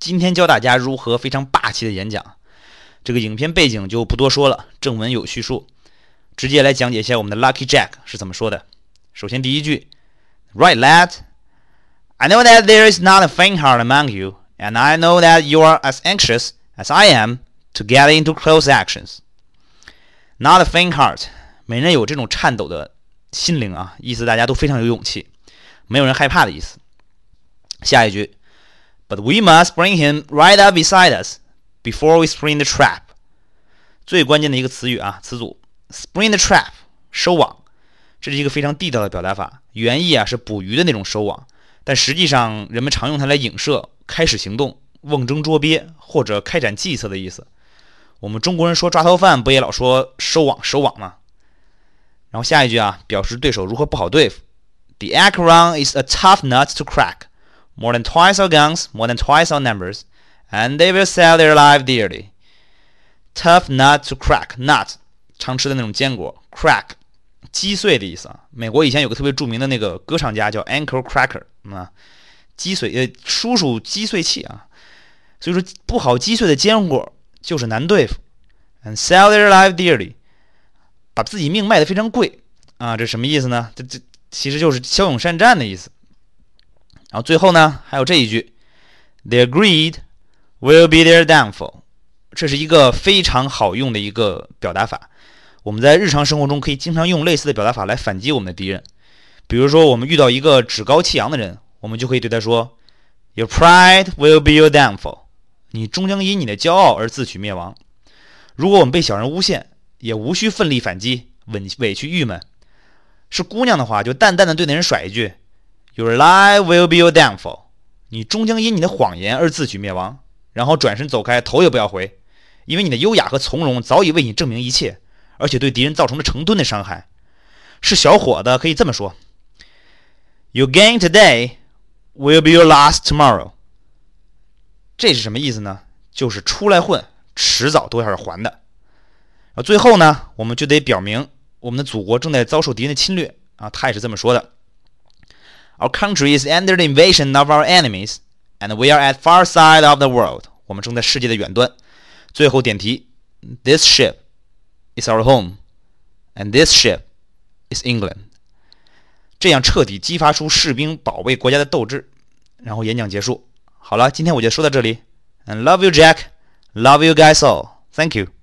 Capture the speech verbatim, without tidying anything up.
今天教大家如何非常霸气的演讲，这个影片背景就不多说了，正文有叙述。直接来讲解一下我们的 Lucky Jack 是怎么说的。首先第一句 ，Right, lad. I know that there is not a faint-heart among you, and I know that you are as anxious as I am to get into close actions. Not a faint-heart. 没人有这种颤抖的心灵啊，意思大家都非常有勇气，没有人害怕的意思。下一句。But we must bring him right up beside us before we spring the trap. 最关键的一个词语啊，词组 spring the trap 收网，这是一个非常地道的表达法。原意啊是捕鱼的那种收网，但实际上人们常用它来影射开始行动、瓮中捉鳖或者开展计策的意思。我们中国人说抓逃犯不也老说收网收网吗？然后下一句啊，表示对手如何不好对付。The acorn is a tough nut to crack.More than twice our guns, more than twice our numbers, and they will sell their life dearly. Tough nut to crack. Nut 常吃的那种坚果 ，crack 击碎的意思啊。美国以前有个特别著名的那个歌唱家叫 Uncle Cracker 啊，击碎呃叔叔击碎器啊。所以说不好击碎的坚果就是难对付。And sell their life dearly， 把自己命卖得非常贵啊，这什么意思呢？这这其实就是骁勇善战的意思。然后最后呢，还有这一句 ，Their greed will be their downfall。这是一个非常好用的一个表达法。我们在日常生活中可以经常用类似的表达法来反击我们的敌人。比如说，我们遇到一个趾高气扬的人，我们就可以对他说 ，Your pride will be your downfall。你终将因你的骄傲而自取灭亡。如果我们被小人诬陷，也无需奋力反击，委委屈郁闷。是姑娘的话，就淡淡的对那人甩一句。Your lie will be your downfall. 你终将因你的谎言而自取灭亡。然后转身走开，头也不要回，因为你的优雅和从容早已为你证明一切，而且对敌人造成了成吨的伤害。是小伙子可以这么说 ：Your gain today will be your loss tomorrow. 这是什么意思呢？就是出来混，迟早都要还的。最后呢，我们就得表明我们的祖国正在遭受敌人的侵略啊，他也是这么说的。Our country is under the invasion of our enemies, and we are at far side of the world. 我们正在世界的远端。最后点题 ，This ship is our home, and this ship is England. 这样彻底激发出士兵保卫国家的斗志。然后演讲结束。好了，今天我就说到这里。And love you, Jack. Love you guys all. Thank you.